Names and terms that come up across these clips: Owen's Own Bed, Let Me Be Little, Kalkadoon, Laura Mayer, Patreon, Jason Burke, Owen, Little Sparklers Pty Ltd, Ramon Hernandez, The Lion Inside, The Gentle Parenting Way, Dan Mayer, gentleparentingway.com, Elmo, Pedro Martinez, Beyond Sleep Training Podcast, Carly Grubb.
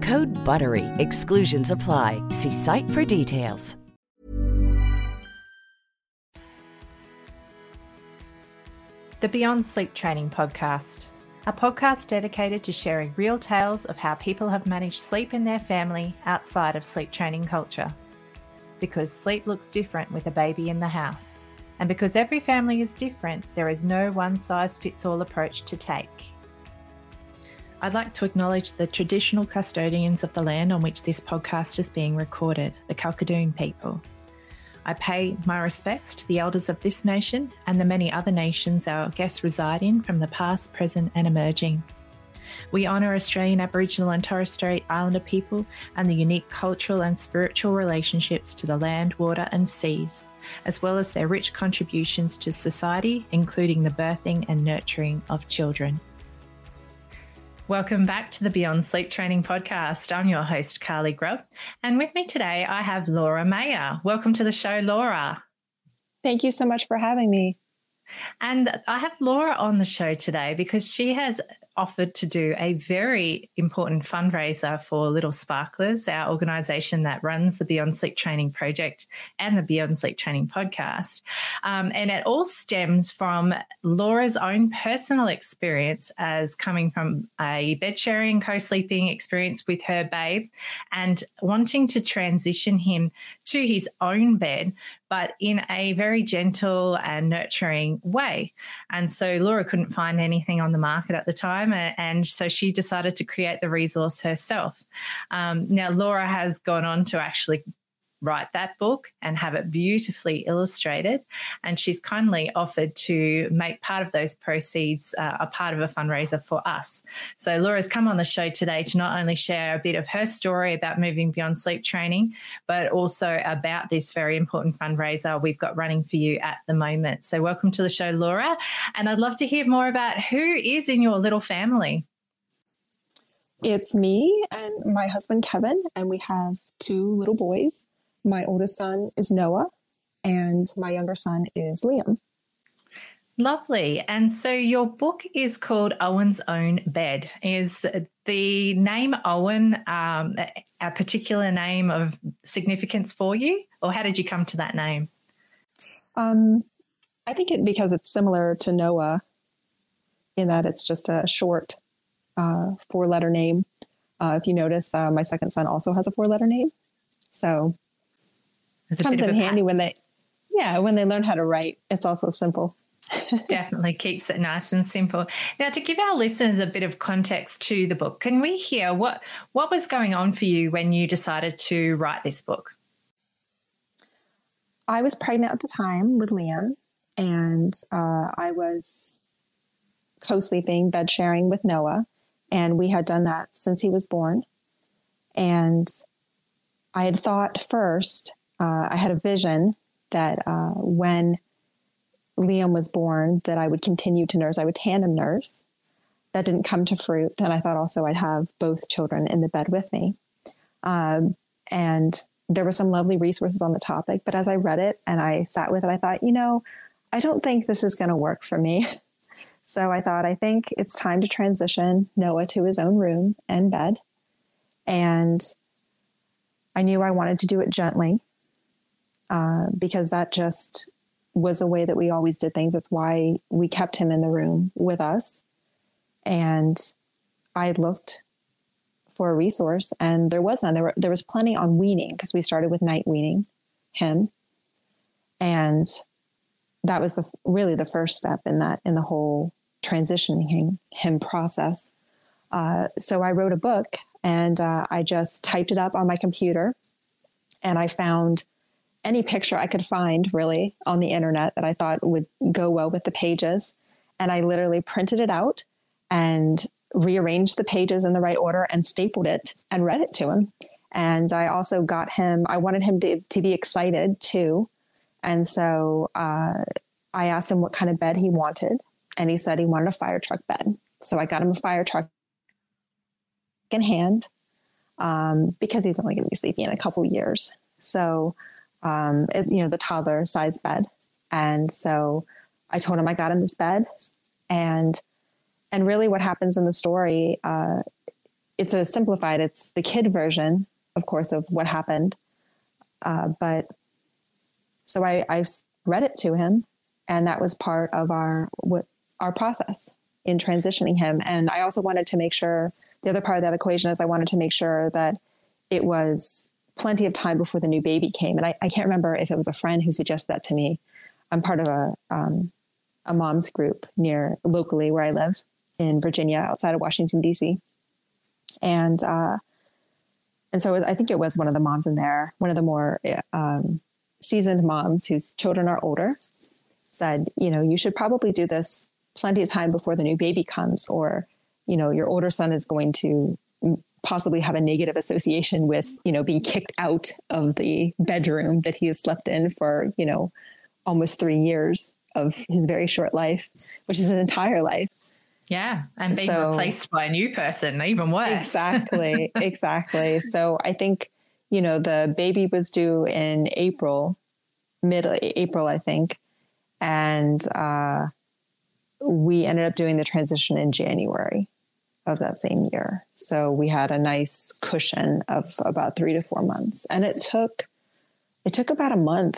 Code BUTTERY. Exclusions apply. See site for details. The Beyond Sleep Training Podcast, a podcast dedicated to sharing real tales of how people have managed sleep in their family outside of sleep training culture. Because sleep looks different with a baby in the house, and because every family is different, there is no one-size-fits-all approach to take. I'd like to acknowledge the traditional custodians of the land on which this podcast is being recorded, the Kalkadoon people. I pay my respects to the elders of this nation and the many other nations our guests reside in from the past, present and emerging. We honour Australian Aboriginal and Torres Strait Islander people and the unique cultural and spiritual relationships to the land, water and seas, as well as their rich contributions to society, including the birthing and nurturing of children. Welcome back to the Beyond Sleep Training Podcast. I'm your host, Carly Grubb, and with me today I have Laura Mayer. Welcome to the show, Laura. Thank you so much for having me. And I have Laura on the show today because she has offered to do a very important fundraiser for Little Sparklers, our organisation that runs the Beyond Sleep Training Project and the Beyond Sleep Training Podcast. And it all stems from Laura's own personal experience as coming from a bed sharing, co-sleeping experience with her babe and wanting to transition him to his own bed, but in a very gentle and nurturing way. And so Laura couldn't find anything on the market at the time, and so she decided to create the resource herself. Now, Laura has gone on to actually write that book and have it beautifully illustrated, and she's kindly offered to make part of those proceeds a part of a fundraiser for us. So Laura's come on the show today to not only share a bit of her story about moving beyond sleep training, but also about this very important fundraiser we've got running for you at the moment. So welcome to the show, Laura, and I'd love to hear more about who is in your little family. It's me and my husband, Kevin, and we have two little boys. My oldest son is Noah, and my younger son is Liam. Lovely. And so your book is called Owen's Own Bed. Is the name Owen a particular name of significance for you, or how did you come to that name? I think because it's similar to Noah in that it's just a short four-letter name. If you notice, my second son also has a four-letter name, so... It comes in handy when they learn how to write. It's also simple. Definitely keeps it nice and simple. Now, to give our listeners a bit of context to the book, can we hear what was going on for you when you decided to write this book? I was pregnant at the time with Liam, and I was co-sleeping, bed sharing with Noah. And we had done that since he was born. And I had thought first, I had a vision that when Liam was born, that I would continue to nurse. I would tandem nurse. That didn't come to fruit. And I thought also I'd have both children in the bed with me. And there were some lovely resources on the topic. But as I read it and I sat with it, I thought, you know, I don't think this is going to work for me. So I thought, I think it's time to transition Noah to his own room and bed. And I knew I wanted to do it gently because that just was a way that we always did things. That's why we kept him in the room with us. And I looked for a resource, and there was none. There was plenty on weaning because we started with night weaning him. And that was really the first step in the whole transitioning him process. So I wrote a book, and I just typed it up on my computer, and I found any picture I could find really on the internet that I thought would go well with the pages. And I literally printed it out and rearranged the pages in the right order and stapled it and read it to him. And I also got him, I wanted him to be excited too. And so I asked him what kind of bed he wanted, and he said he wanted a fire truck bed. So I got him a fire truck in hand because he's only going to be sleeping in a couple years. So, the toddler size bed. And so I told him I got him this bed. And really what happens in the story, it's a simplified, it's the kid version, of course, of what happened. So I read it to him, and that was part of our process in transitioning him. And I also wanted to make sure the other part of that equation is I wanted to make sure that it was plenty of time before the new baby came. And I can't remember if it was a friend who suggested that to me. I'm part of a mom's group near locally where I live in Virginia, outside of Washington, D.C. And so I think it was one of the moms in there, one of the more, seasoned moms whose children are older, said, you know, you should probably do this plenty of time before the new baby comes, or, you know, your older son is going to possibly have a negative association with, you know, being kicked out of the bedroom that he has slept in for, you know, almost 3 years of his very short life, which is his entire life. Yeah. And being replaced by a new person, even worse. Exactly. Exactly. So I think, you know, the baby was due in mid April, I think. And we ended up doing the transition in January of that same year. So we had a nice cushion of about 3 to 4 months. And it took about a month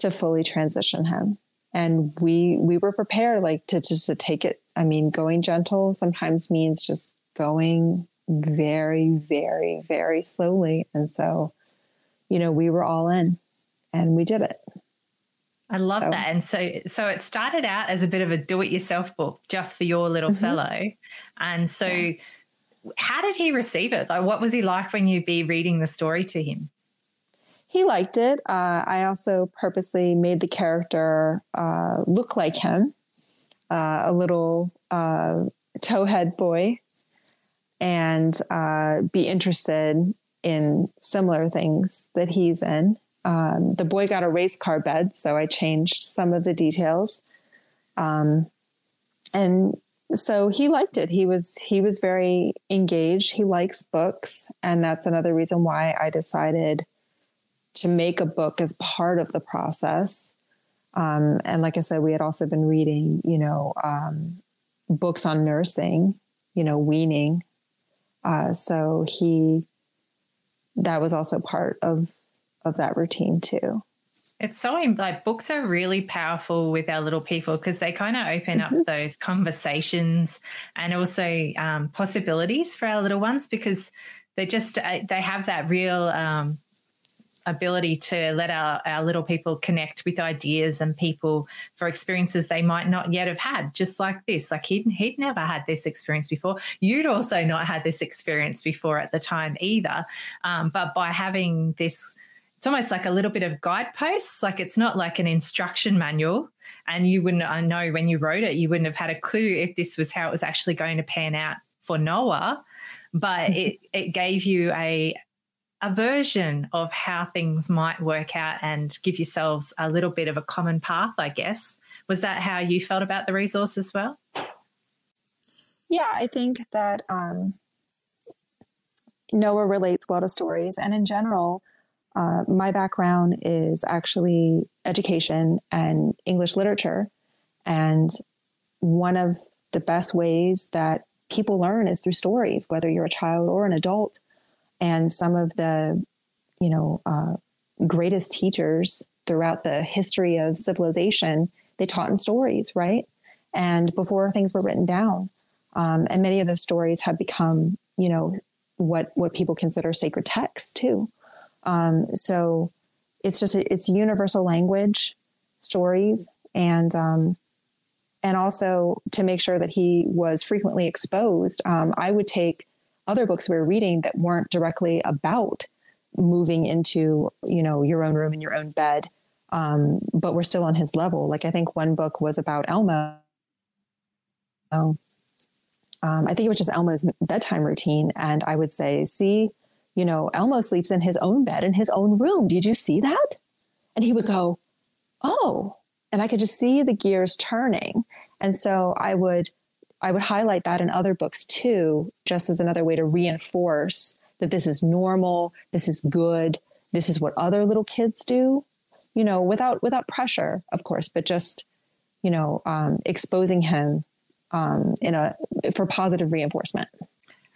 to fully transition him. And we were prepared, like, to take it. I mean, going gentle sometimes means just going very, very, very slowly. And so, you know, we were all in, and we did it. I love that. And so it started out as a bit of a do-it-yourself book just for your little fellow. And so how did he receive it? Like, what was he like when you'd be reading the story to him? He liked it. I also purposely made the character look like him, a little towhead boy, and be interested in similar things that he's in. The boy got a race car bed, so I changed some of the details. And so he liked it. He was very engaged. He likes books, and that's another reason why I decided to make a book as part of the process. And like I said, we had also been reading, you know, books on nursing, you know, weaning. So that was also part of that routine too. It's so, like, books are really powerful with our little people because they kind of open up those conversations and also possibilities for our little ones, because they just, they have that real ability to let our little people connect with ideas and people for experiences they might not yet have had, just like this. Like he'd never had this experience before. You'd also not had this experience before at the time either. But by having this it's almost like a little bit of guideposts. Like it's not like an instruction manual, and you wouldn't, I know when you wrote it, you wouldn't have had a clue if this was how it was actually going to pan out for Noah, but it gave you a version of how things might work out and give yourselves a little bit of a common path, I guess. Was that how you felt about the resource as well? Yeah, I think that Noah relates well to stories. And in general, my background is actually education and English literature. And one of the best ways that people learn is through stories, whether you're a child or an adult. And some of the, greatest teachers throughout the history of civilization, they taught in stories, right? And before things were written down. And many of those stories have become, what people consider sacred texts too. So it's just, it's universal language, stories, and also to make sure that he was frequently exposed. I would take other books we were reading that weren't directly about moving into, your own room and your own bed. But we're still on his level. Like I think one book was about Elmo. I think it was just Elmo's bedtime routine. And I would say, see, Elmo sleeps in his own bed in his own room. Did you see that? And he would go, oh, and I could just see the gears turning. And so I would highlight that in other books too, just as another way to reinforce that this is normal, this is good, this is what other little kids do, without pressure, of course, but just, exposing him for positive reinforcement.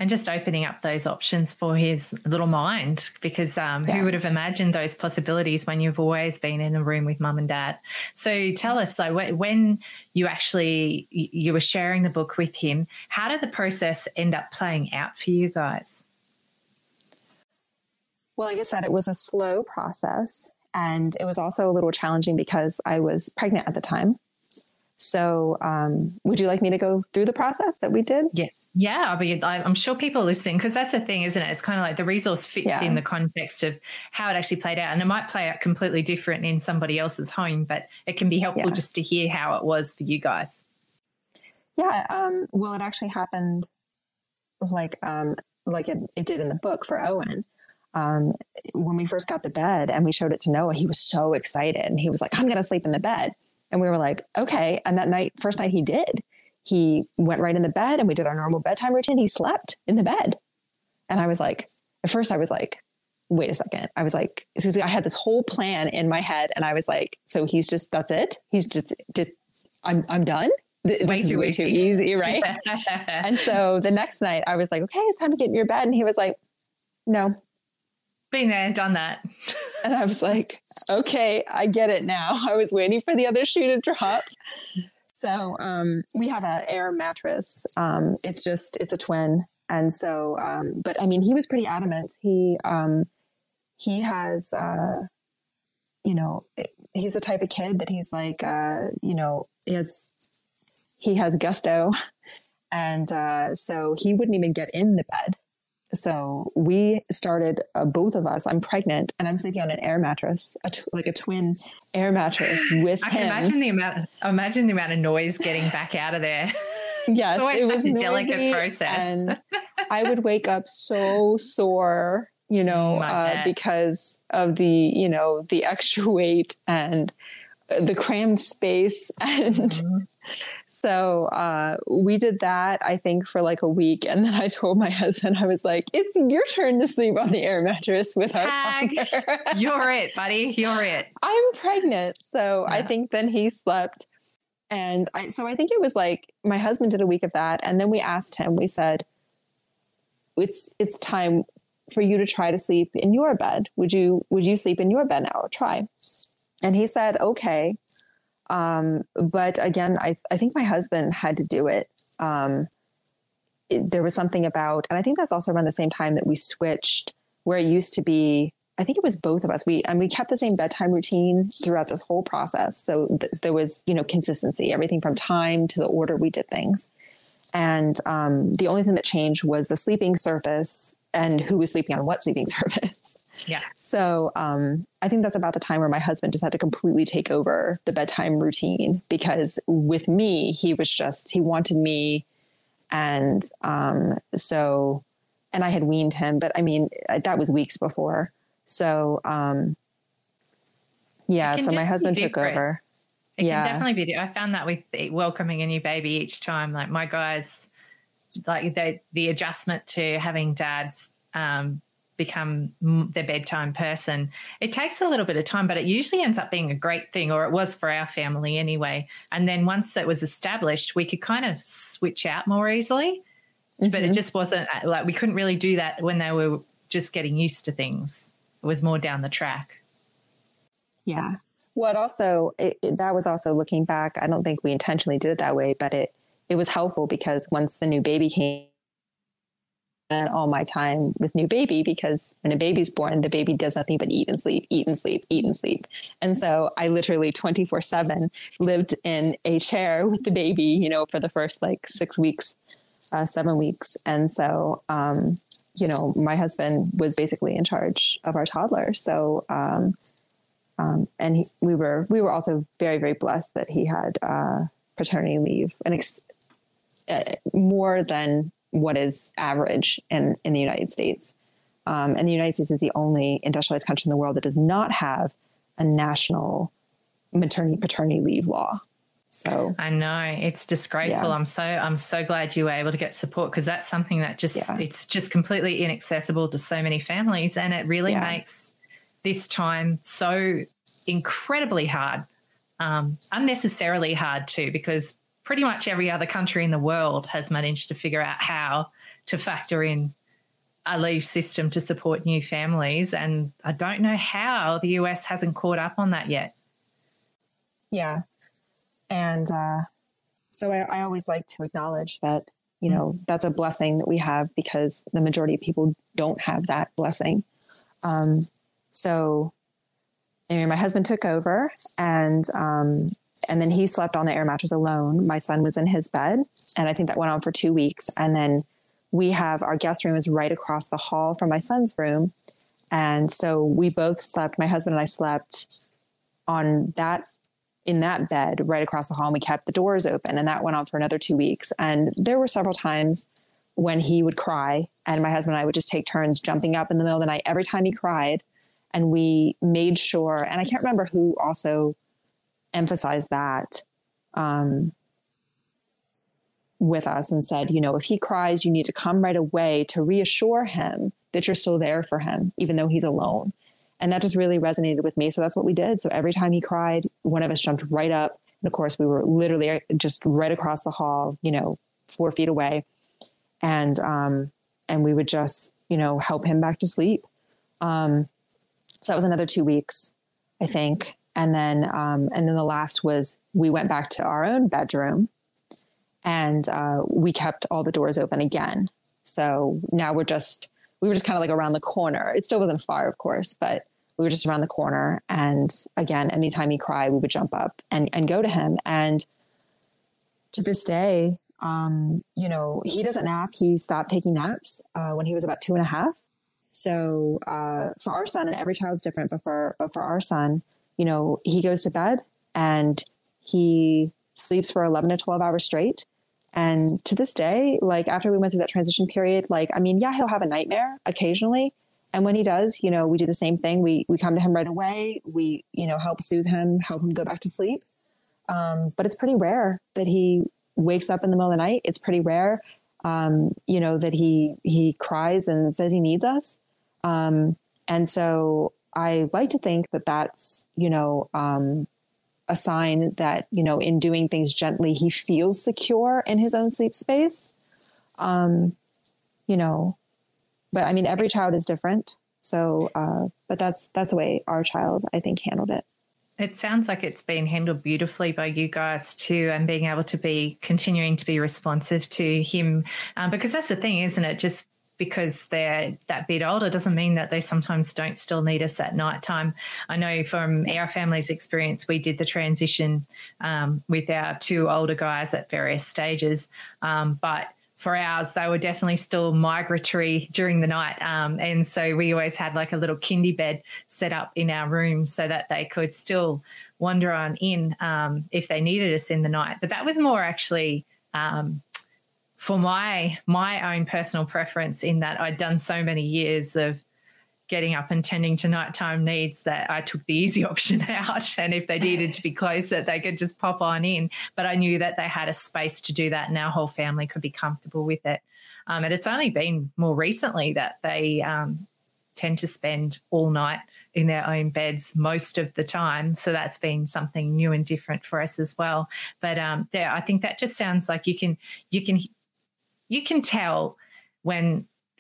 And just opening up those options for his little mind, because who would have imagined those possibilities when you've always been in a room with mum and dad? So tell us, so when you were sharing the book with him, how did the process end up playing out for you guys? Well, like I said, it was a slow process, and it was also a little challenging because I was pregnant at the time. So would you like me to go through the process that we did? Yes. Yeah, I'm sure people are listening, because that's the thing, isn't it? It's kind of like the resource fits in the context of how it actually played out. And it might play out completely different in somebody else's home, but it can be helpful just to hear how it was for you guys. Yeah. Well, it actually happened like it did in the book for Owen. When we first got the bed and we showed it to Noah, he was so excited. And he was like, I'm going to sleep in the bed. And we were like, okay. And that night, first night he did, he went right in the bed and we did our normal bedtime routine. He slept in the bed. And I was like, at first I was like, wait a second. I was like, I had this whole plan in my head. And I was like, so he's just, that's it. He's just I'm done. This is way too easy. Right. And so the next night I was like, okay, it's time to get in your bed. And he was like, no. Been there, done that. And I was like, okay, I get it now. I was waiting for the other shoe to drop. So we have an air mattress. It's a twin. And so, but I mean, he was pretty adamant. He has, he's the type of kid that he's like, he has gusto. And so he wouldn't even get in the bed. So we started, both of us, I'm pregnant and I'm sleeping on an air mattress, like a twin air mattress with him. I can imagine the amount of noise getting back out of there. Yes, it was a delicate process. And I would wake up so sore, because of the, the extra weight and the crammed space. And so we did that, I think, for like a week. And then I told my husband, I was like, it's your turn to sleep on the air mattress with us. You're it, buddy. You're it. I'm pregnant. So I think then he slept. And I think it was like my husband did a week of that. And then we asked him, we said, it's time for you to try to sleep in your bed. Would you sleep in your bed now or try? And he said, okay. But again, I think my husband had to do it. There was something about, and I think that's also around the same time that we switched, where it used to be, I think it was both of us. We kept the same bedtime routine throughout this whole process. So there was, consistency, everything from time to the order we did things. And, the only thing that changed was the sleeping surface and who was sleeping on what sleeping surface. Yeah. So I think that's about the time where my husband just had to completely take over the bedtime routine, because with me, he wanted me. And so I had weaned him, but I mean, that was weeks before. So so my husband took over. It can definitely be. I found that with welcoming a new baby each time, like my guys, like the adjustment to having dads become their bedtime person, it takes a little bit of time, but it usually ends up being a great thing, or it was for our family anyway. And then once it was established, we could kind of switch out more easily, mm-hmm. but it just wasn't like we couldn't really do that when they were just getting used to things. It was more down the track. Yeah. Well, that was also looking back. I don't think we intentionally did it that way, but it was helpful, because once the new baby came, and all my time with new baby, because when a baby's born, the baby does nothing but eat and sleep, eat and sleep, eat and sleep. And so I literally 24/7 lived in a chair with the baby, for the first 6 weeks, 7 weeks. And so, my husband was basically in charge of our toddler. So, and we were also very, very blessed that he had paternity leave, and more than what is average in the United States. And the United States is the only industrialized country in the world that does not have a national maternity-paternity leave law. So I know it's disgraceful. Yeah. I'm so glad you were able to get support, because that's something that it's just completely inaccessible to so many families, and it really makes this time so incredibly hard, unnecessarily hard too, because pretty much every other country in the world has managed to figure out how to factor in a leave system to support new families. And I don't know how the US hasn't caught up on that yet. Yeah. And so I always like to acknowledge that, that's a blessing that we have, because the majority of people don't have that blessing. So anyway, my husband took over, and then he slept on the air mattress alone. My son was in his bed, and I think that went on for 2 weeks. And then our guest room is right across the hall from my son's room. And so we both slept, my husband and I slept in that bed right across the hall, and we kept the doors open, and that went on for another 2 weeks. And there were several times when he would cry, and my husband and I would just take turns jumping up in the middle of the night every time he cried. And we made sure, and I can't remember who also emphasized that with us and said, if he cries, you need to come right away to reassure him that you're still there for him, even though he's alone. And that just really resonated with me. So that's what we did. So every time he cried, one of us jumped right up. And of course, we were literally just right across the hall, 4 feet away. And we would just, help him back to sleep. So that was another 2 weeks, I think. And then the last was we went back to our own bedroom, and we kept all the doors open again. So now we were just kind of around the corner. It still wasn't far, of course, but we were just around the corner. And again, anytime he cried, we would jump up and go to him. And to this day, he doesn't nap. He stopped taking naps when he was about 2.5. So for our son, and every child's different, but for our son, he goes to bed and he sleeps for 11 to 12 hours straight. And to this day, after we went through that transition period, he'll have a nightmare occasionally. And when he does, we do the same thing. We come to him right away. We, help soothe him, help him go back to sleep. But it's pretty rare that he wakes up in the middle of the night. It's pretty rare, that he cries and says he needs us. And so I like to think that that's, a sign that, in doing things gently, he feels secure in his own sleep space. But I mean, every child is different. So, but that's the way our child, I think, handled it. It sounds like it's been handled beautifully by you guys too, and being able to be continuing to be responsive to him, because that's the thing, isn't it? Just because they're that bit older doesn't mean that they sometimes don't still need us at night time. I know from our family's experience, we did the transition with our two older guys at various stages. But for ours, they were definitely still migratory during the night. And so we always had like a little kindy bed set up in our room so that they could still wander on in if they needed us in the night. But that was more actually for my own personal preference, in that I'd done so many years of getting up and tending to nighttime needs that I took the easy option out. And if they needed to be closer, they could just pop on in. But I knew that they had a space to do that and our whole family could be comfortable with it. And it's only been more recently that they tend to spend all night in their own beds most of the time. So that's been something new and different for us as well. But yeah, I think that just sounds like you can tell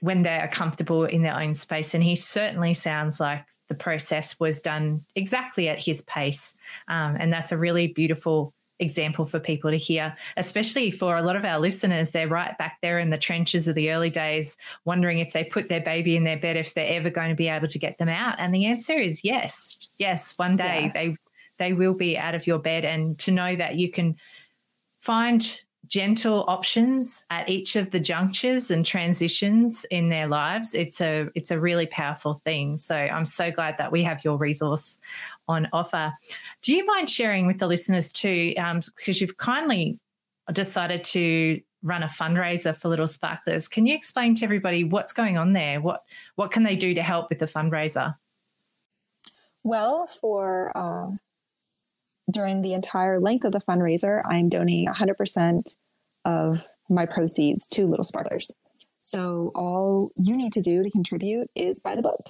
when they are comfortable in their own space. And he certainly sounds like the process was done exactly at his pace. And that's a really beautiful example for people to hear, especially for a lot of our listeners. They're right back there in the trenches of the early days, wondering if they put their baby in their bed, if they're ever going to be able to get them out. And the answer is yes. Yes, one day they will be out of your bed. And to know that you can find gentle options at each of the junctures and transitions in their lives, it's a really powerful thing. So I'm so glad that we have your resource on offer. Do you mind sharing with the listeners too, because you've kindly decided to run a fundraiser for Little Sparklers. Can you explain to everybody what's going on there? What can they do to help with the fundraiser? Well, for during the entire length of the fundraiser, I'm donating 100% of my proceeds to Little Sparklers. So all you need to do to contribute is buy the book.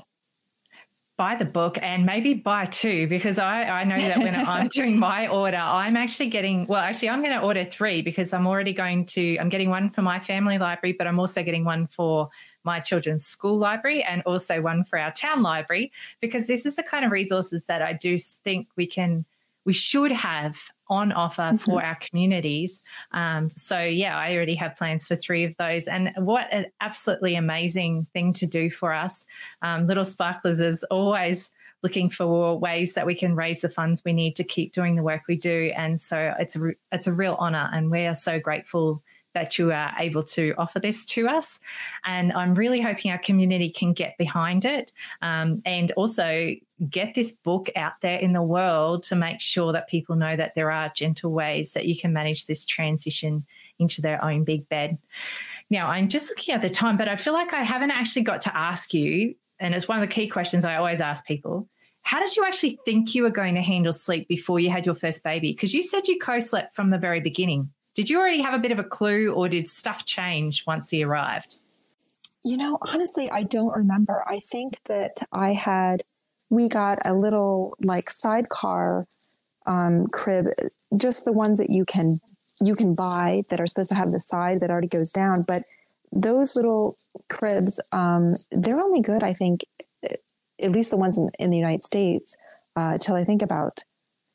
Buy the book, and maybe buy two, because I know that when I'm doing my order, I'm actually getting, well, actually I'm going to order three, because I'm already I'm getting one for my family library, but I'm also getting one for my children's school library and also one for our town library, because this is the kind of resources that I do think we should have on offer for our communities. So yeah, I already have plans for three of those. And what an absolutely amazing thing to do for us. Little Sparklers is always looking for ways that we can raise the funds we need to keep doing the work we do. And so it's a real honor, and we are so grateful that you are able to offer this to us. And I'm really hoping our community can get behind it, and also get this book out there in the world to make sure that people know that there are gentle ways that you can manage this transition into their own big bed. Now, I'm just looking at the time, but I feel like I haven't actually got to ask you, and it's one of the key questions I always ask people, how did you actually think you were going to handle sleep before you had your first baby? Because you said you co-slept from the very beginning. Did you already have a bit of a clue, or did stuff change once he arrived? You know, honestly, I don't remember. I think that we got a little like sidecar crib, just the ones that you can buy that are supposed to have the side that already goes down. But those little cribs, they're only good, I think, at least the ones in the United States, till I think about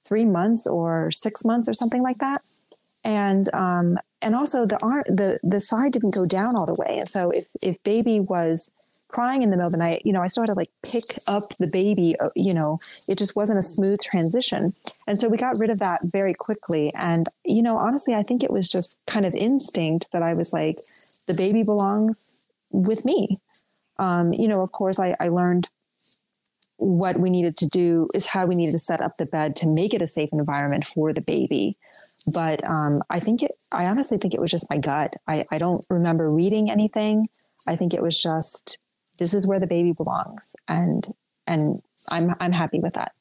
3 months or 6 months or something like that. And also the side didn't go down all the way. And so if baby was crying in the middle of the night, you know, I still had to like pick up the baby, you know, it just wasn't a smooth transition. And so we got rid of that very quickly. And, you know, honestly, I think it was just kind of instinct that I was like, the baby belongs with me. You know, of course I learned what we needed to do is how we needed to set up the bed to make it a safe environment for the baby. But I honestly think it was just my gut. I don't remember reading anything. I think it was just, this is where the baby belongs. And I'm happy with that.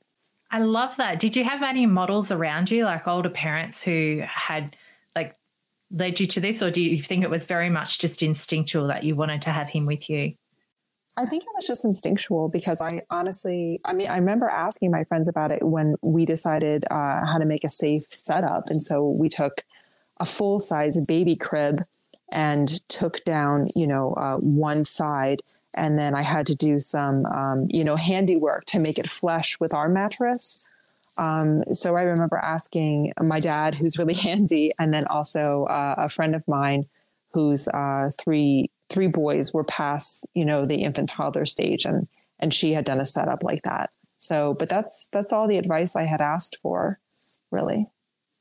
I love that. Did you have any models around you, like older parents who had like led you to this? Or do you think it was very much just instinctual that you wanted to have him with you? I think it was just instinctual, because I remember asking my friends about it when we decided how to make a safe setup. And so we took a full size baby crib and took down, you know, one side. And then I had to do some, you know, handiwork to make it flush with our mattress. So I remember asking my dad, who's really handy, and then also a friend of mine who's three boys were past, you know, the infant toddler stage, and she had done a setup like that. So, but that's all the advice I had asked for, really.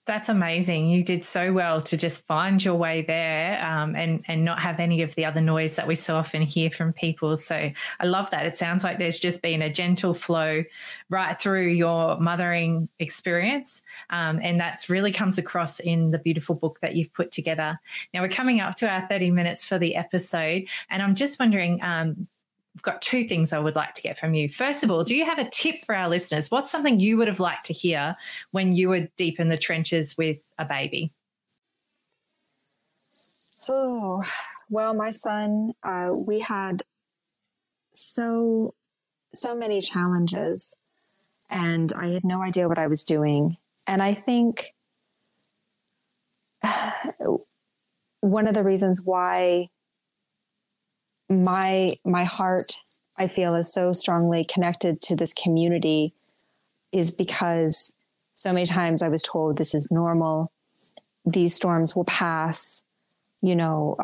That's amazing. You did so well to just find your way there and not have any of the other noise that we so often hear from people. So I love that. It sounds like there's just been a gentle flow right through your mothering experience. And that's really comes across in the beautiful book that you've put together. Now we're coming up to our 30 minutes for the episode. And I'm just wondering, I've got two things I would like to get from you. First of all, do you have a tip for our listeners? What's something you would have liked to hear when you were deep in the trenches with a baby? Oh, well, my son, we had so many challenges and I had no idea what I was doing. And I think one of the reasons why my heart, I feel, is so strongly connected to this community is because so many times I was told this is normal. These storms will pass, you know?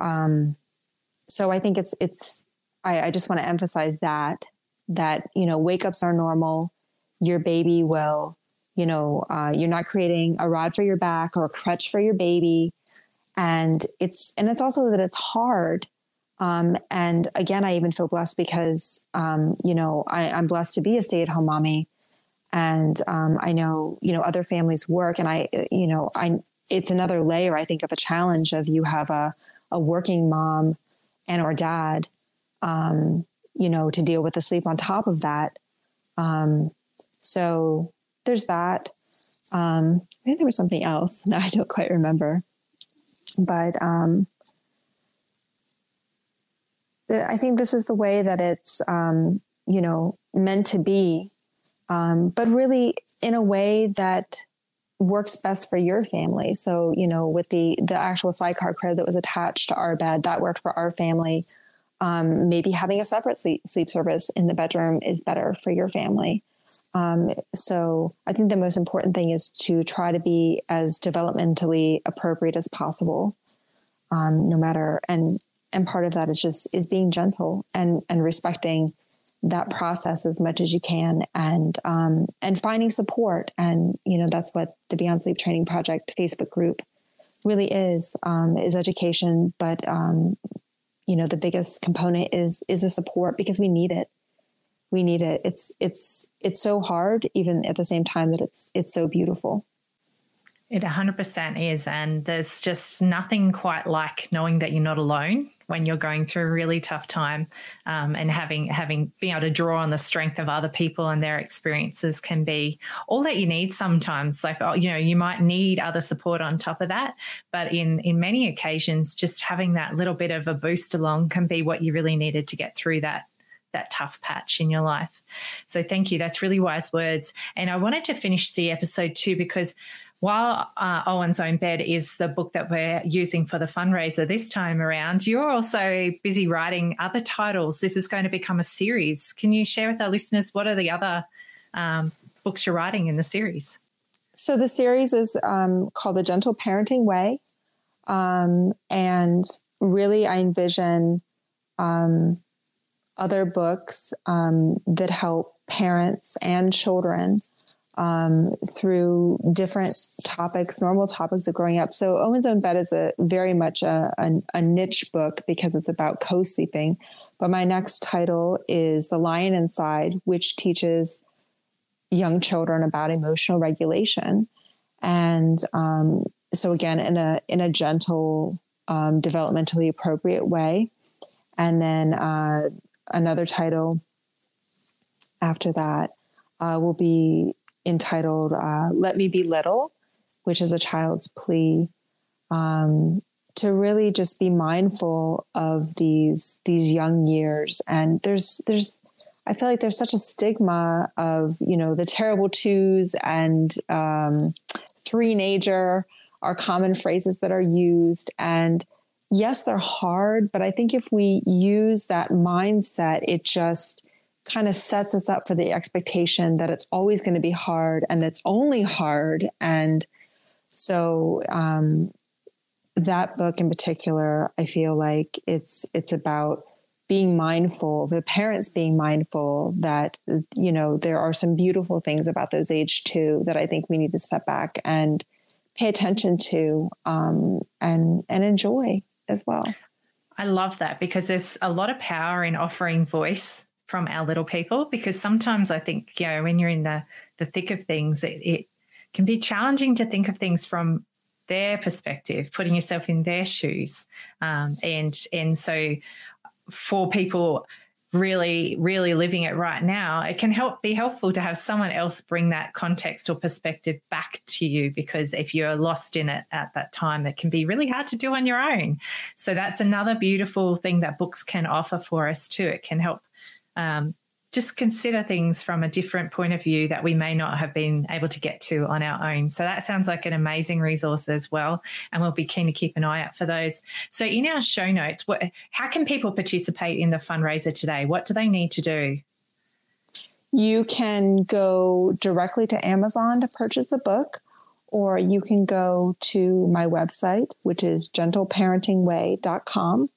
So I think I just want to emphasize that, you know, wake ups are normal. Your baby will, you know, you're not creating a rod for your back or a crutch for your baby. And it's also that it's hard. And again, I even feel blessed because, you know, I'm blessed to be a stay-at-home mommy and, I know, you know, other families work and it's another layer, I think, of a challenge of you have a working mom and or dad, you know, to deal with the sleep on top of that. So there's that. I think there was something else that I don't quite remember, but, I think this is the way that it's, you know, meant to be, but really in a way that works best for your family. So, you know, with the actual sidecar crib that was attached to our bed, that worked for our family. Maybe having a separate sleep service in the bedroom is better for your family. So I think the most important thing is to try to be as developmentally appropriate as possible, no matter, and part of that is just being gentle and respecting that process as much as you can and finding support. And, you know, that's what the Beyond Sleep Training Project Facebook group really is education. But, you know, the biggest component is a support because we need it. We need it. It's so hard, even at the same time that it's so beautiful. It 100% is. And there's just nothing quite like knowing that you're not alone when you're going through a really tough time, and having being able to draw on the strength of other people and their experiences can be all that you need sometimes. Like, you know, you might need other support on top of that, but in many occasions, just having that little bit of a boost along can be what you really needed to get through that tough patch in your life. So thank you. That's really wise words. And I wanted to finish the episode too, because while Owen's Own Bed is the book that we're using for the fundraiser this time around, you're also busy writing other titles. This is going to become a series. Can you share with our listeners what are the other books you're writing in the series? So the series is called The Gentle Parenting Way. And really I envision other books that help parents and children through different topics, normal topics of growing up. So Owen's Own Bed is very much a niche book because it's about co-sleeping. But my next title is The Lion Inside, which teaches young children about emotional regulation. And so again, in a gentle, developmentally appropriate way. And then another title after that will be entitled Let Me Be Little, which is a child's plea to really just be mindful of these young years. And there's I feel like there's such a stigma of, you know, the terrible twos and three-nager are common phrases that are used. And yes, they're hard, but I think if we use that mindset, it just kind of sets us up for the expectation that it's always going to be hard and that's only hard. And so, that book in particular, I feel like it's about being mindful, the parents being mindful that, you know, there are some beautiful things about those age two that I think we need to step back and pay attention to and enjoy as well. I love that, because there's a lot of power in offering voice from our little people, because sometimes I think, you know, when you're in the thick of things, it can be challenging to think of things from their perspective, putting yourself in their shoes. And so for people really, really living it right now, it can be helpful to have someone else bring that context or perspective back to you, because if you're lost in it at that time, it can be really hard to do on your own. So that's another beautiful thing that books can offer for us too. It can help just consider things from a different point of view that we may not have been able to get to on our own. So that sounds like an amazing resource as well, and we'll be keen to keep an eye out for those. So in our show notes, how can people participate in the fundraiser today? What do they need to do? You can go directly to Amazon to purchase the book, or you can go to my website, which is gentleparentingway.com.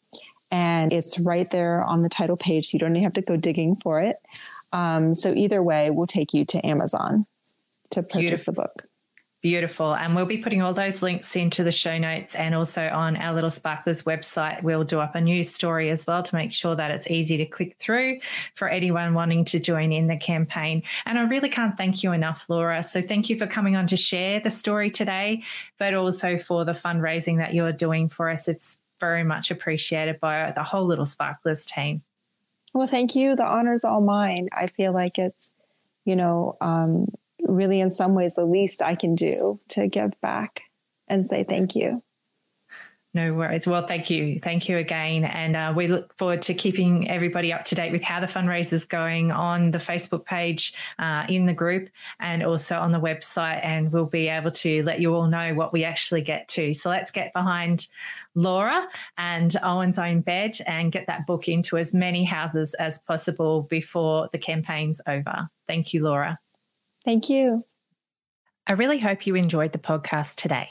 And it's right there on the title page, so you don't even have to go digging for it. So either way, we'll take you to Amazon to purchase the book. Beautiful. And we'll be putting all those links into the show notes, and also on our Little Sparklers website, we'll do up a news story as well to make sure that it's easy to click through for anyone wanting to join in the campaign. And I really can't thank you enough, Laura. So thank you for coming on to share the story today, but also for the fundraising that you're doing for us. It's very much appreciated by the whole Little Sparklers team. Well, thank you. The honor's all mine. I feel like it's, really in some ways the least I can do to give back and say thank you. No worries. Well, thank you. Thank you again. And we look forward to keeping everybody up to date with how the fundraiser is going on the Facebook page, in the group, and also on the website. And we'll be able to let you all know what we actually get to. So let's get behind Laura and Owen's Own Bed and get that book into as many houses as possible before the campaign's over. Thank you, Laura. Thank you. I really hope you enjoyed the podcast today.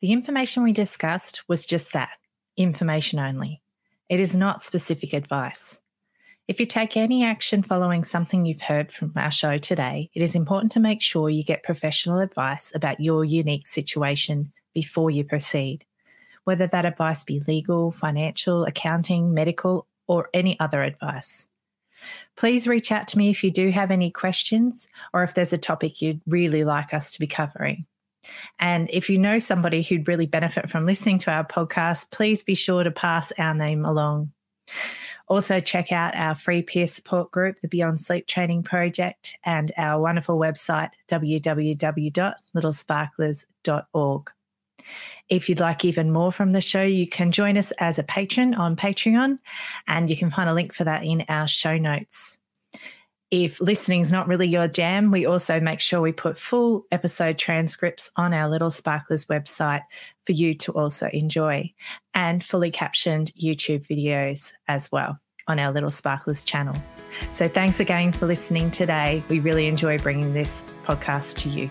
The information we discussed was just that, information only. It is not specific advice. If you take any action following something you've heard from our show today, it is important to make sure you get professional advice about your unique situation before you proceed, whether that advice be legal, financial, accounting, medical, or any other advice. Please reach out to me if you do have any questions, or if there's a topic you'd really like us to be covering. And if you know somebody who'd really benefit from listening to our podcast, please be sure to pass our name along. Also, check out our free peer support group, the Beyond Sleep Training Project, and our wonderful website, www.littlesparklers.org. If you'd like even more from the show, you can join us as a patron on Patreon, and you can find a link for that in our show notes. If listening's not really your jam, we also make sure we put full episode transcripts on our Little Sparklers website for you to also enjoy, and fully captioned YouTube videos as well on our Little Sparklers channel. So thanks again for listening today. We really enjoy bringing this podcast to you.